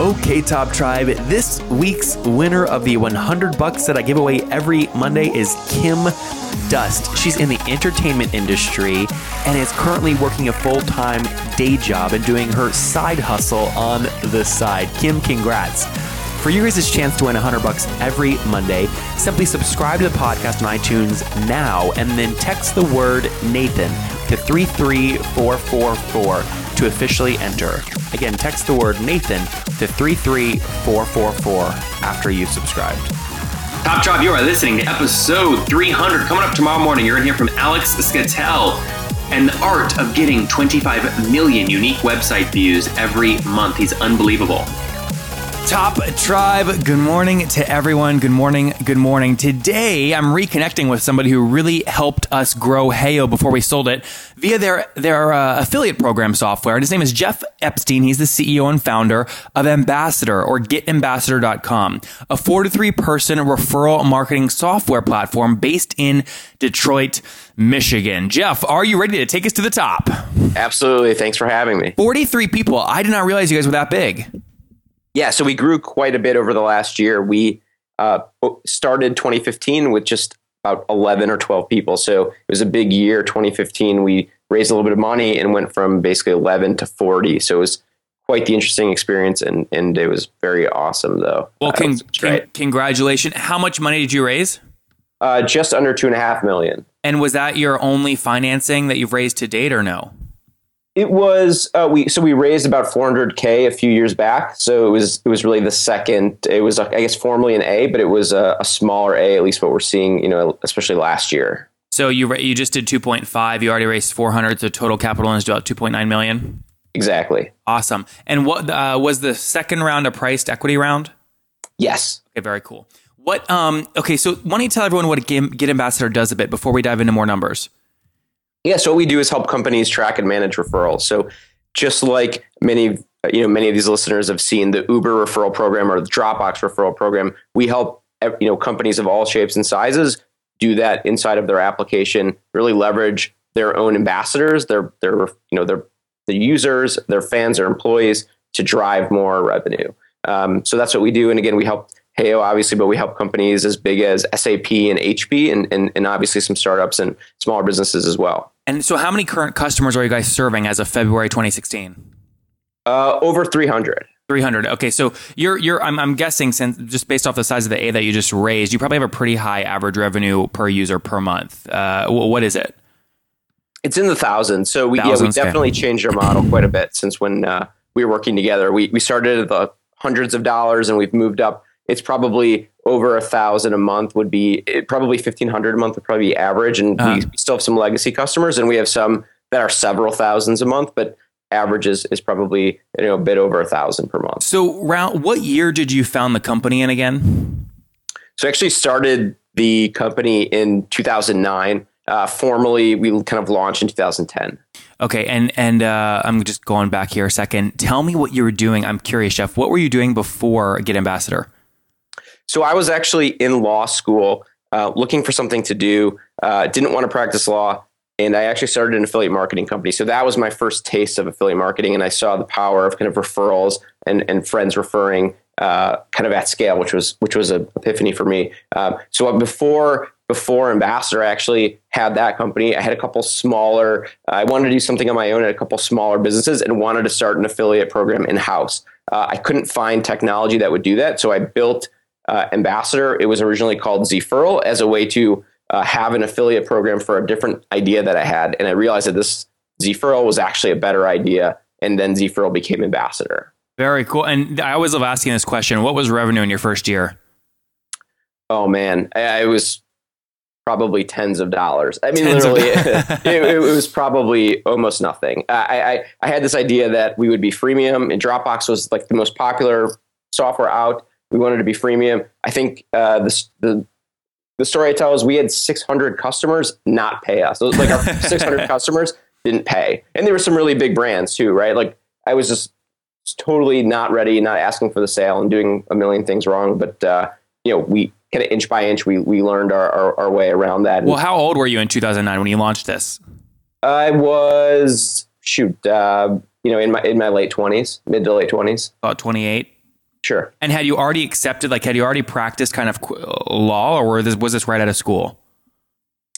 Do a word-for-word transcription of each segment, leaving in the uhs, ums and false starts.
Okay, Top Tribe, this week's winner of the one hundred bucks that I give away every Monday is Kim Dust. She's in the entertainment industry and is currently working a full-time day job and doing her side hustle on the side. Kim, congrats. For your guys' chance to win one hundred bucks every Monday, simply subscribe to the podcast on iTunes now and then text the word Nathan to three three four four four to officially enter. Again, text the word Nathan to three three four four four after you've subscribed. Top Tribe, you are listening to episode three hundred. Coming up tomorrow morning, you're going to hear from Alex Schatel and the art of getting twenty-five million unique website views every month. He's unbelievable. Top Tribe, good morning to everyone. Good morning, good morning. Today, I'm reconnecting with somebody who really helped us grow Heyo before we sold it via their, their uh, affiliate program software. And his name is Jeff Epstein. He's the C E O and founder of Ambassador, or get ambassador dot com, a four to three person referral marketing software platform based in Detroit, Michigan. Jeff, are you ready to take us to the top? Absolutely. Thanks for having me. forty-three people. I did not realize you guys were that big. Yeah, so we grew quite a bit over the last year. We uh, started twenty fifteen with just about eleven or twelve people. So it was a big year, twenty fifteen. We raised a little bit of money and went from basically eleven to forty. So it was quite the interesting experience, and, and it was very awesome, though. Well, con- uh, con- congratulations. How much money did you raise? Uh, just under two and a half million. And was that your only financing that you've raised to date, or no? It was uh, we so we raised about four hundred K a few years back. So it was it was really the second. It was, I guess, formerly an A, but it was a, a smaller A, at least what we're seeing, you know, especially last year. So you you just did two point five. You already raised four hundred. So total capital is about two point nine million. Exactly. Awesome. And what uh, was the second round a priced equity round? Yes. Okay. Very cool. What? Um. Okay. So why don't you tell everyone what Get Ambassador does a bit before we dive into more numbers? Yeah, so what we do is help companies track and manage referrals. So just like many, you know, many of these listeners have seen the Uber referral program or the Dropbox referral program, we help, you know, companies of all shapes and sizes do that inside of their application, really leverage their own ambassadors, their their you know their the users, their fans, their employees to drive more revenue. Um, so that's what we do. And again, we help Heyo, obviously, but we help companies as big as S A P and H P and, and, and obviously some startups and smaller businesses as well. And so how many current customers are you guys serving as of February twenty sixteen? Uh, over three hundred. three hundred. Okay. So you're, you're, I'm, I'm guessing, since just based off the size of the A that you just raised, you probably have a pretty high average revenue per user per month. Uh, what is it? It's in the thousands. So we, thousands, yeah, we definitely okay. changed our model quite a bit since when uh, we were working together. We, we started at the hundreds of dollars and we've moved up. It's probably over a thousand a month would be it, probably fifteen hundred a month would probably be average. And uh-huh. we still have some legacy customers and we have some that are several thousands a month, but average is, is probably, you know, a bit over a thousand per month. So round, what year did you found the company in again? So I actually started the company in two thousand nine. Uh, formally, we kind of launched in two thousand ten. Okay. And, and uh, I'm just going back here a second. Tell me what you were doing. I'm curious, Jeff, what were you doing before Get Ambassador? So I was actually in law school, uh, looking for something to do, uh, didn't want to practice law, and I actually started an affiliate marketing company. So that was my first taste of affiliate marketing, and I saw the power of kind of referrals and, and friends referring uh, kind of at scale, which was which was an epiphany for me. Uh, so before before Ambassador, I actually had that company. I had a couple smaller, uh, I wanted to do something on my own at a couple smaller businesses and wanted to start an affiliate program in-house. Uh, I couldn't find technology that would do that, so I built Uh, Ambassador. It was originally called zFurl as a way to uh, have an affiliate program for a different idea that I had. And I realized that this zFurl was actually a better idea. And then zFurl became Ambassador. Very cool. And I always love asking this question. What was revenue in your first year? Oh, man, I, I was probably tens of dollars. I mean, tens literally, it, it was probably almost nothing. I, I, I had this idea that we would be freemium, and Dropbox was like the most popular software out. We wanted to be freemium. I think uh, the, the the story I tell is we had six hundred customers not pay us. It was like our six hundred customers didn't pay. And there were some really big brands too, right? Like I was just totally not ready, not asking for the sale and doing a million things wrong. But, uh, you know, we kind of inch by inch, we we learned our, our, our way around that. Well, and how old were you in two thousand nine when you launched this? I was, shoot, uh, you know, in my in my late twenties, mid to late twenties. About twenty-eight? Sure. And had you already accepted, like, had you already practiced kind of law, or were this, was this right out of school?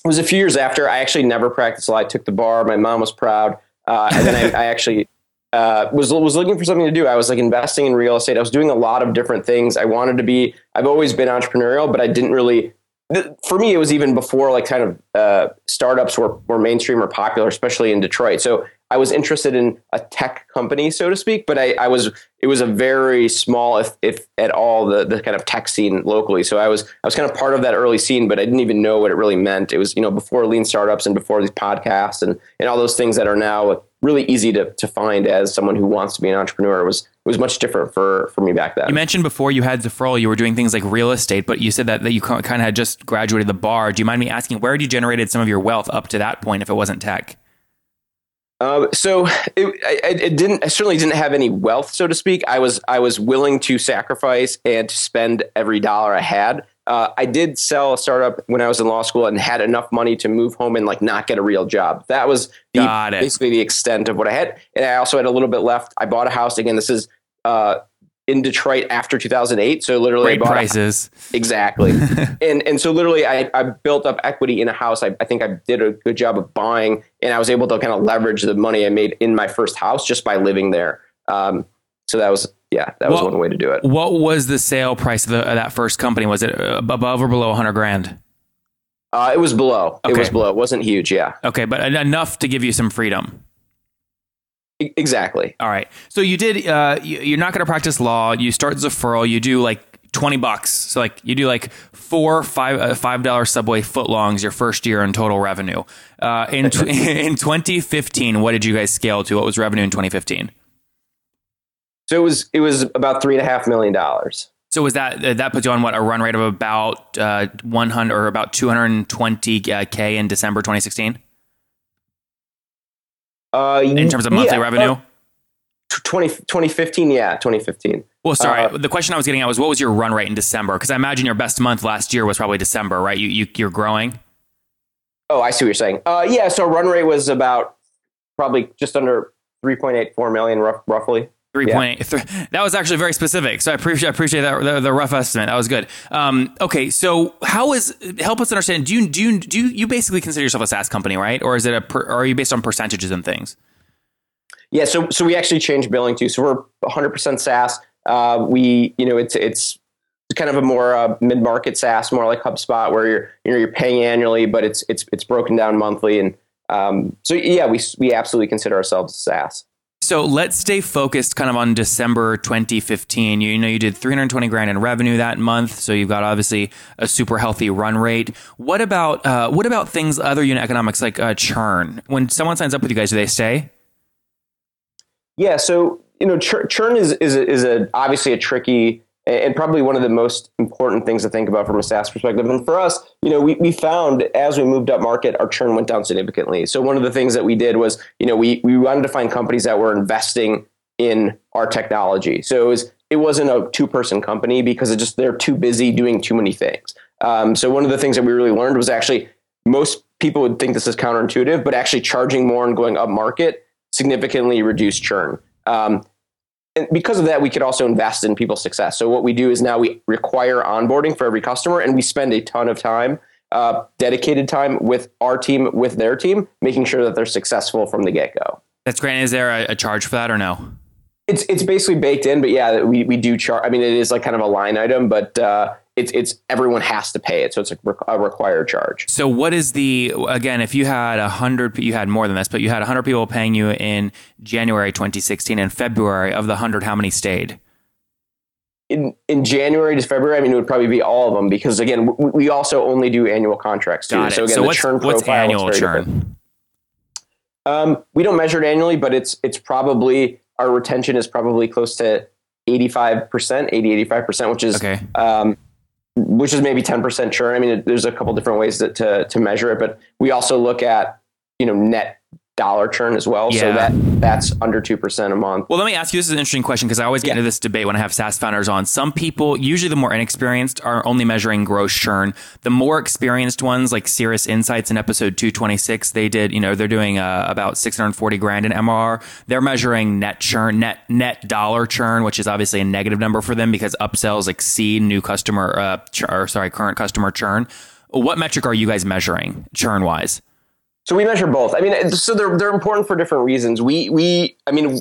It was a few years after. I actually never practiced law. I took the bar. My mom was proud. Uh, and then I, I actually uh, was was looking for something to do. I was like investing in real estate. I was doing a lot of different things. I wanted to be, I've always been entrepreneurial, but I didn't really, th- for me, it was even before like kind of uh, startups were, were mainstream or popular, especially in Detroit. So I was interested in a tech company, so to speak, but I, I was, it was a very small, if, if at all, the, the kind of tech scene locally. So I was, I was kind of part of that early scene, but I didn't even know what it really meant. It was, you know, before lean startups and before these podcasts and, and all those things that are now really easy to, to find as someone who wants to be an entrepreneur. It was, it was much different for, for me back then. You mentioned before you had zFurl, you were doing things like real estate, but you said that, that you kind of had just graduated the bar. Do you mind me asking, where had you generated some of your wealth up to that point if it wasn't tech? Um, so it, I, it didn't, I certainly didn't have any wealth, so to speak. I was, I was willing to sacrifice and to spend every dollar I had. Uh, I did sell a startup when I was in law school and had enough money to move home and like not get a real job. That was the, basically the extent of what I had. And I also had a little bit left. I bought a house. Again, this is, uh, in Detroit after two thousand eight. So literally I bought prices. Exactly. and and so literally I, I built up equity in a house. I, I think I did a good job of buying, and I was able to kind of leverage the money I made in my first house just by living there. Um, so that was, yeah, that was what, one way to do it. What was the sale price of, the, of that first company? Was it above or below a hundred grand? Uh, it was below. Okay. It was below. It wasn't huge. Yeah. Okay. But enough to give you some freedom. Exactly. All right. So you did, uh, you, you're not going to practice law. You start zFurl. You do like twenty bucks. So like you do like four, five, uh, five dollar Subway footlongs your first year in total revenue. Uh, in, t- in twenty fifteen, what did you guys scale to? What was revenue in twenty fifteen? So it was, it was about three and a half million dollars. So was that, uh, that puts you on what, a run rate of about, uh, one hundred or about two hundred twenty K in December, twenty sixteen? Uh, in terms of monthly yeah, revenue? Uh, twenty, twenty fifteen, yeah, twenty fifteen. Well, sorry, uh, the question I was getting at was, what was your run rate in December? Because I imagine your best month last year was probably December, right? You, you, you're growing? Oh, I see what you're saying. Uh, yeah, so run rate was about probably just under three point eight four million, rough, roughly. Three point yeah. th- that was actually very specific. So I appreciate I appreciate that the, the rough estimate. That was good. Um, okay, so how is help us understand? Do you do you, do you, you basically consider yourself a SaaS company, right? Or is it a per, or are you based on percentages and things? Yeah. So so we actually changed billing too. So we're one hundred percent SaaS. Uh, we you know it's it's kind of a more uh, mid market SaaS, more like HubSpot, where you're you know you're paying annually, but it's it's it's broken down monthly. And um, so yeah, we we absolutely consider ourselves SaaS. So let's stay focused kind of on December twenty fifteen. You know, you did three hundred twenty grand in revenue that month. So you've got obviously a super healthy run rate. What about uh, what about things other unit economics like uh, churn? When someone signs up with you guys, do they stay? Yeah. So, you know, ch- churn is is a, is a obviously a tricky and probably one of the most important things to think about from a SaaS perspective. And for us, you know, we, we found as we moved up market, our churn went down significantly. So one of the things that we did was, you know, we we wanted to find companies that were investing in our technology. So it, was, it wasn't a two-person company because it just they're too busy doing too many things. Um, so one of the things that we really learned was actually most people would think this is counterintuitive, but actually charging more and going up market significantly reduced churn. Um, And because of that, we could also invest in people's success. So what we do is now we require onboarding for every customer, and we spend a ton of time, uh, dedicated time with our team, with their team, making sure that they're successful from the get-go. That's great. Is there a, a charge for that or no? It's it's basically baked in, but yeah, we, we do charge. I mean, it is like kind of a line item, but uh, it's it's everyone has to pay it. So it's a, requ- a required charge. So what is the, again, if you had a hundred, you had more than this, but you had a hundred people paying you in January, twenty sixteen and February of the hundred, how many stayed? In in January to February, I mean, it would probably be all of them because again, we, we also only do annual contracts too. Got it. So again, so the what's, churn profile what's annual churn? Different. Um, we don't measure it annually, but it's it's probably, our retention is probably close to eighty-five percent, eighty, eighty-five percent, which is, okay. um, which is maybe ten percent churn. I mean, it, there's a couple different ways that to, to measure it, but we also look at, you know, net dollar churn as well. Yeah. So that that's under two percent a month. Well, let me ask you, this is an interesting question because I always get yeah. into this debate when I have SaaS founders on. Some people, usually the more inexperienced, are only measuring gross churn. The more experienced ones, like Sirius Insights in episode two twenty-six, they did, you know, they're doing uh, about six hundred forty grand in M R R. They're measuring net churn, net net dollar churn, which is obviously a negative number for them because upsells exceed new customer, uh, ch- or sorry, current customer churn. What metric are you guys measuring churn wise? So we measure both. I mean, so they're they're important for different reasons. We we I mean,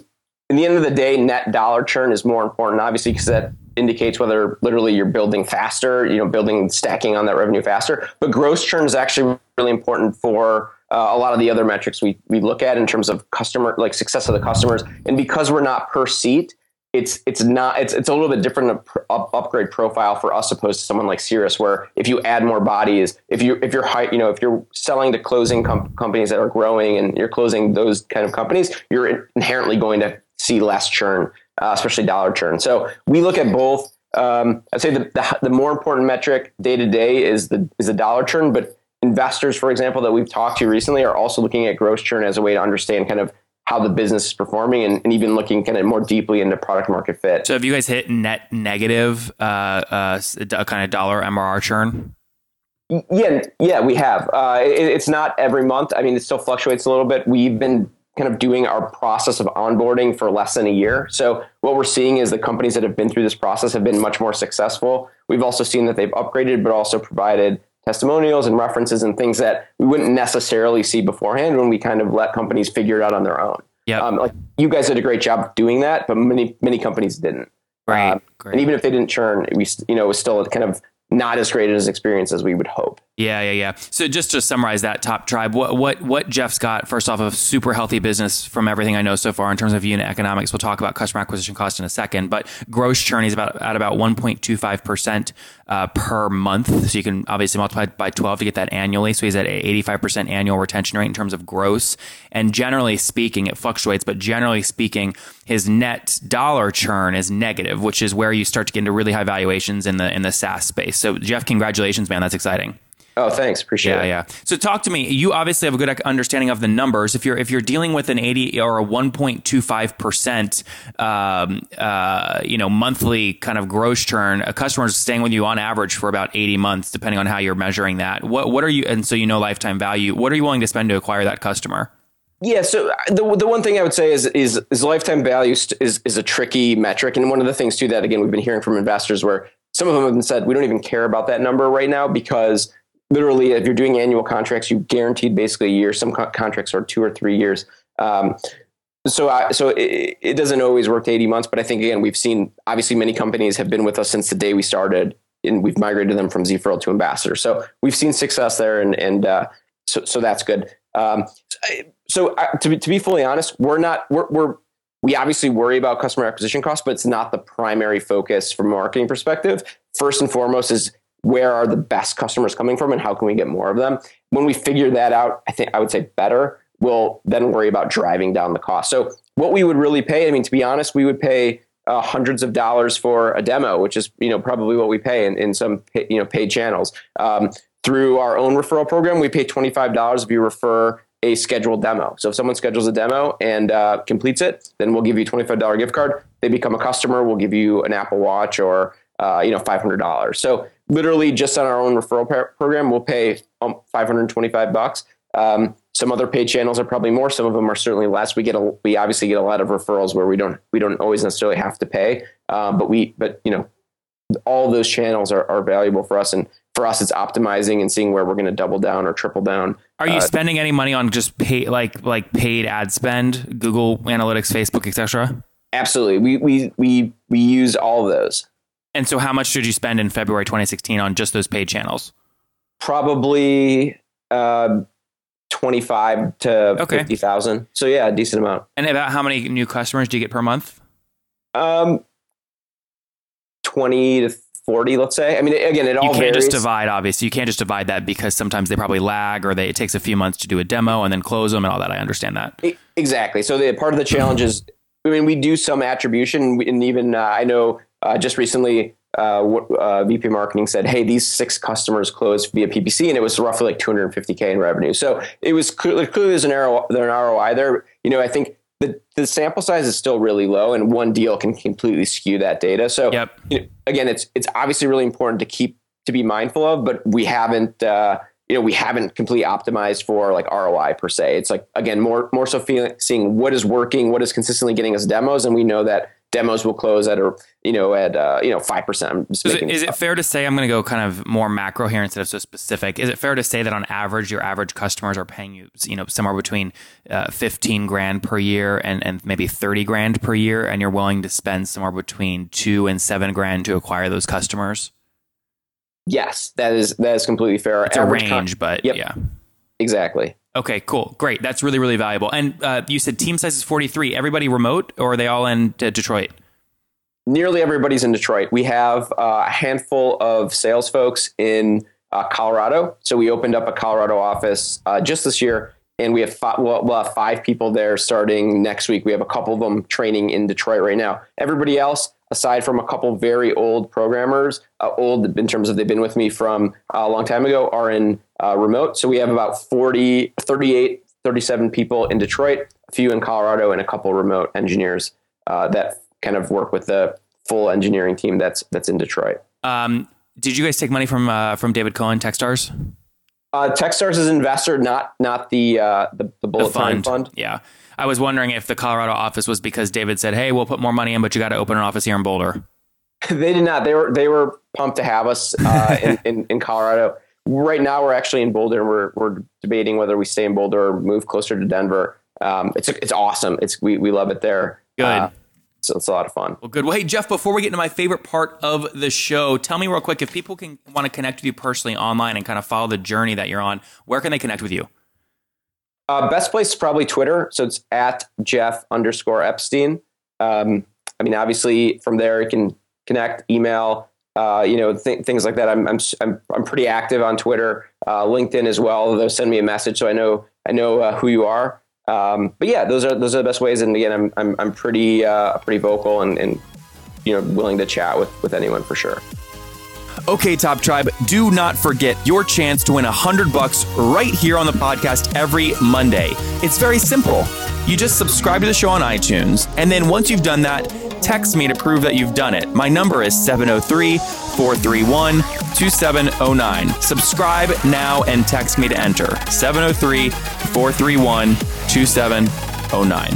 in the end of the day, net dollar churn is more important, obviously, because that indicates whether literally you're building faster, you know, building stacking on that revenue faster. But gross churn is actually really important for uh, a lot of the other metrics we we look at in terms of customer, like success of the customers. And because we're not per seat, it's it's not it's it's a little bit different up, upgrade profile for us opposed to someone like Sirius, where if you add more bodies, if you if you're high, you know, if you're selling to closing com- companies that are growing and you're closing those kind of companies, you're inherently going to see less churn, uh, especially dollar churn. So we look at both. Um, I'd say the, the the more important metric day to day is the is the dollar churn, but investors, for example, that we've talked to recently are also looking at gross churn as a way to understand kind of how the business is performing, and, and even looking kind of more deeply into product market fit. So have you guys hit net negative uh, uh, kind of dollar M R R churn? Yeah, yeah, we have. Uh, it, it's not every month. I mean, it still fluctuates a little bit. We've been kind of doing our process of onboarding for less than a year. So what we're seeing is the companies that have been through this process have been much more successful. We've also seen that they've upgraded, but also provided testimonials and references and things that we wouldn't necessarily see beforehand when we kind of let companies figure it out on their own. Yeah, um, like you guys did a great job doing that, but many many companies didn't. Right, um, and even if they didn't churn, we you know it was still kind of not as great as experience as we would hope. Yeah, yeah, yeah. So just to summarize that top tribe, what what what Jeff's got, first off, a super healthy business from everything I know so far in terms of unit economics. We'll talk about customer acquisition cost in a second, but gross churn is about at about one point two five percent uh, per month. So you can obviously multiply by twelve to get that annually. So he's at eighty-five percent annual retention rate in terms of gross. And generally speaking, it fluctuates, but generally speaking, his net dollar churn is negative, which is where you start to get into really high valuations in the in the SaaS space. So Jeff, congratulations, man. That's exciting. Oh, thanks. Appreciate yeah, it. Yeah. So talk to me. You obviously have a good understanding of the numbers. If you're if you're dealing with an eighty or a one point two five percent um, uh, you know, monthly kind of gross churn, a customer is staying with you on average for about eighty months, depending on how you're measuring that. What what are you, and so you know lifetime value, what are you willing to spend to acquire that customer? Yeah, so the the one thing I would say is is, is lifetime value is is a tricky metric. And one of the things too that, again, we've been hearing from investors where some of them have said, we don't even care about that number right now because literally, if you're doing annual contracts, you guaranteed basically a year. Some co- contracts are two or three years. Um, so I, so it, it doesn't always work to eighty months. But I think, again, we've seen, obviously, many companies have been with us since the day we started, and we've migrated them from zFurl to Ambassador. So we've seen success there, and and uh, so so that's good. Um, so I, to, be, to be fully honest, we're not, we're, we're we obviously worry about customer acquisition costs, but it's not the primary focus from a marketing perspective. First and foremost is, where are the best customers coming from and how can we get more of them? When we figure that out, I think I would say better, we'll then worry about driving down the cost. So what we would really pay, I mean, to be honest, we would pay uh, hundreds of dollars for a demo, which is, you know, probably what we pay in, in some, you know, paid channels. Um, through our own referral program, we pay twenty-five dollars if you refer a scheduled demo. So if someone schedules a demo and uh, completes it, then we'll give you a twenty-five dollars gift card. They become a customer, we'll give you an Apple Watch or, uh, you know, five hundred dollars. So literally just on our own referral program, we'll pay um, five hundred twenty-five bucks. Um, some other paid channels are probably more. Some of them are certainly less. We get a, we obviously get a lot of referrals where we don't, we don't always necessarily have to pay. Um, but we, but you know, all those channels are, are valuable for us. And for us, it's optimizing and seeing where we're going to double down or triple down. Are you uh, spending any money on just pay, like, like paid ad spend, Google Analytics, Facebook, et cetera? Absolutely. We, we, we, we use all of those. And so how much did you spend in February twenty sixteen on just those paid channels? Probably uh, twenty-five to okay. fifty thousand. So yeah, a decent amount. And about how many new customers do you get per month? Um, twenty to forty, let's say. I mean, again, it all varies. You can't just divide, obviously. You can't just divide that because sometimes they probably lag or they, it takes a few months to do a demo and then close them and all that. I understand that. Exactly. So the part of the challenge is I mean, we do some attribution, and even uh, I know uh, just recently uh, uh, V P Marketing said, "Hey, these six customers closed via P P C, and it was roughly like two hundred fifty K in revenue." So it was clearly, clearly there's an R O I, there's an R O I there. You know, I think the the sample size is still really low, and one deal can completely skew that data. So yep. you know, again, it's it's obviously really important to keep to be mindful of, but we haven't. Uh, You know, we haven't completely optimized for like R O I per se. It's like, again, more more so feeling, seeing what is working, what is consistently getting us demos, and we know that demos will close at a you know at uh, you know five percent. Is, it, is it fair to say, I'm going to go kind of more macro here instead of so specific? Is it fair to say that on average, your average customers are paying you you know somewhere between uh, fifteen grand per year and and maybe thirty grand per year, and you're willing to spend somewhere between two and seven grand to acquire those customers? Yes, that is that is completely fair. It's average a range, con- but yep. yeah. Exactly. Okay, cool. Great. That's really, really valuable. And uh, you said team size is forty-three. Everybody remote, or are they all in uh, Detroit? Nearly everybody's in Detroit. We have uh, a handful of sales folks in uh, Colorado. So we opened up a Colorado office uh, just this year, and we have five, we'll, we'll have five people there starting next week. We have a couple of them training in Detroit right now. Everybody else, aside from a couple very old programmers, uh, old in terms of they've been with me from uh, a long time ago, are in uh, remote. So we have about forty, thirty-eight, thirty-seven people in Detroit, a few in Colorado, and a couple remote engineers uh, that kind of work with the full engineering team that's that's in Detroit. Um, did you guys take money from uh, from David Cohen, Techstars? Uh, Techstars is an investor, not not the uh, the, the bullet fund. fund. Yeah. I was wondering if the Colorado office was because David said, "Hey, we'll put more money in, but you got to open an office here in Boulder." They did not. They were they were pumped to have us uh, in, in in Colorado. Right now, we're actually in Boulder. We're we're debating whether we stay in Boulder or move closer to Denver. Um, it's it's awesome. It's we we love it there. Good. Uh, so it's a lot of fun. Well, good. Well, hey, Jeff, before we get into my favorite part of the show, tell me real quick, if people can want to connect with you personally online and kind of follow the journey that you're on, where can they connect with you? Uh, best place is probably Twitter. So it's at Jeff underscore Epstein. Um, I mean, obviously from there you can connect, email, uh, you know, th- things like that. I'm, I'm, I'm, I'm pretty active on Twitter, uh, LinkedIn as well. They'll send me a message. So I know, I know uh, who you are. Um, but yeah, those are, those are the best ways. And again, I'm, I'm, I'm pretty, uh, pretty vocal and, and, you know, willing to chat with, with anyone for sure. Okay, Top Tribe, do not forget your chance to win one hundred bucks right here on the podcast every Monday. It's very simple. You just subscribe to the show on iTunes, and then once you've done that, text me to prove that you've done it. My number is seven oh three, four three one, two seven oh nine. Subscribe now and text me to enter. seven oh three, four three one, two seven oh nine.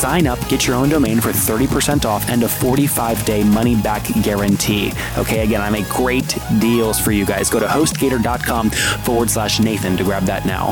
sign up, get your own domain for thirty percent off and a forty-five day money back guarantee. Okay, again, I make great deals for you guys. Go to HostGator.com forward slash Nathan to grab that now.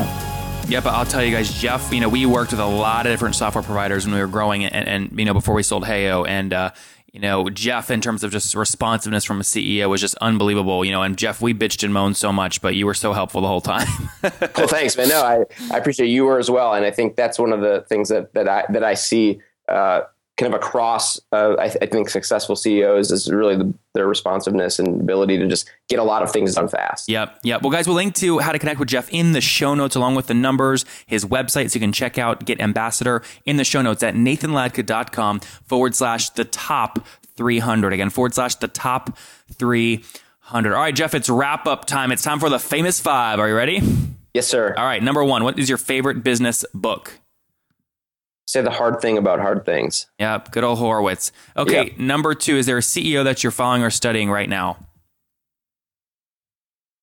Yeah, but I'll tell you guys, Jeff, you know, we worked with a lot of different software providers when we were growing and, and you know, before we sold Heyo, and, uh, you know, Jeff, in terms of just responsiveness from a C E O, was just unbelievable, you know, and Jeff, we bitched and moaned so much, but you were so helpful the whole time. Well, thanks, man. No, I, I appreciate you were as well. And I think that's one of the things that, that I, that I see, uh, kind of across, uh, I, th- I think successful C E Os is really the, their responsiveness and ability to just get a lot of things done fast. Yep. Yep. Well, guys, we'll link to how to connect with Jeff in the show notes, along with the numbers, his website. So you can check out Get Ambassador in the show notes at nathanlatka.com forward slash the top 300. Again, forward slash the top 300. All right, Jeff, it's wrap up time. It's time for the famous five. Are you ready? Yes, sir. All right. Number one, what is your favorite business book? Say the hard thing about hard things. Yep. Good old Horowitz. Okay. Yep. Number two, is there a C E O that you're following or studying right now?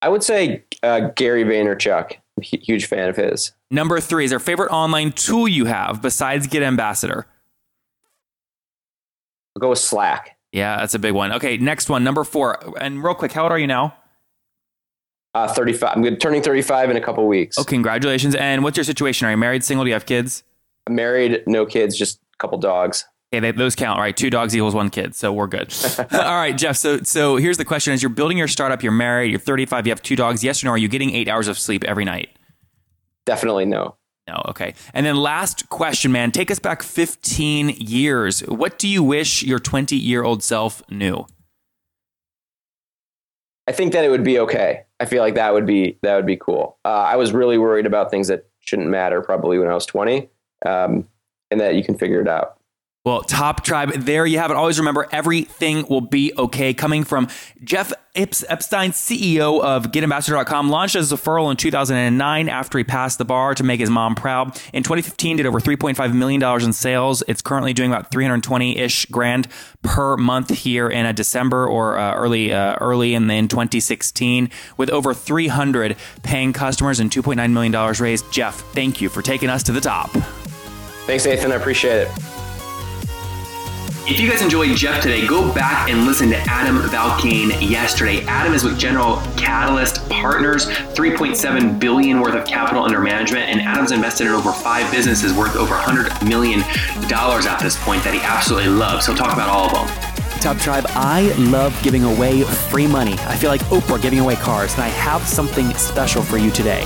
I would say uh, Gary Vaynerchuk. I'm a huge fan of his. Number three, is there a favorite online tool you have besides Get Ambassador? I'll go with Slack. Yeah, that's a big one. Okay. Next one. Number four. And real quick, how old are you now? Uh, thirty-five. I'm turning thirty-five in a couple of weeks. Oh, congratulations. And what's your situation? Are you married, single? Do you have kids? Married, no kids, just a couple dogs. Okay, they, those count, right? Two dogs equals one kid, so we're good. All right, Jeff, so so here's the question. As you're building your startup, you're married, you're thirty-five, you have two dogs, yes or no, are you getting eight hours of sleep every night? Definitely no. No, okay. And then last question, man. Take us back fifteen years. What do you wish your twenty-year-old self knew? I think that it would be okay. I feel like that would be that would be cool. Uh, I was really worried about things that shouldn't matter probably when I was twenty, um, and that you can figure it out. Well, Top Tribe, there you have it. Always remember, everything will be okay. Coming from Jeff Epstein, C E O of get ambassador dot com, launched as zFurl in two thousand nine after he passed the bar to make his mom proud. In twenty fifteen, did over three point five million dollars in sales. It's currently doing about three hundred twenty-ish grand per month here in a December or uh, early uh, early in, in twenty sixteen, with over three hundred paying customers and two point nine million dollars raised. Jeff, thank you for taking us to the top. Thanks, Nathan. I appreciate it. If you guys enjoyed Jeff today, go back and listen to Adam Valcane yesterday. Adam is with General Catalyst Partners, three point seven billion dollars worth of capital under management, and Adam's invested in over five businesses worth over one hundred million dollars at this point that he absolutely loves. So talk about all of them. Top Tribe, I love giving away free money. I feel like Oprah giving away cars, and I have something special for you today.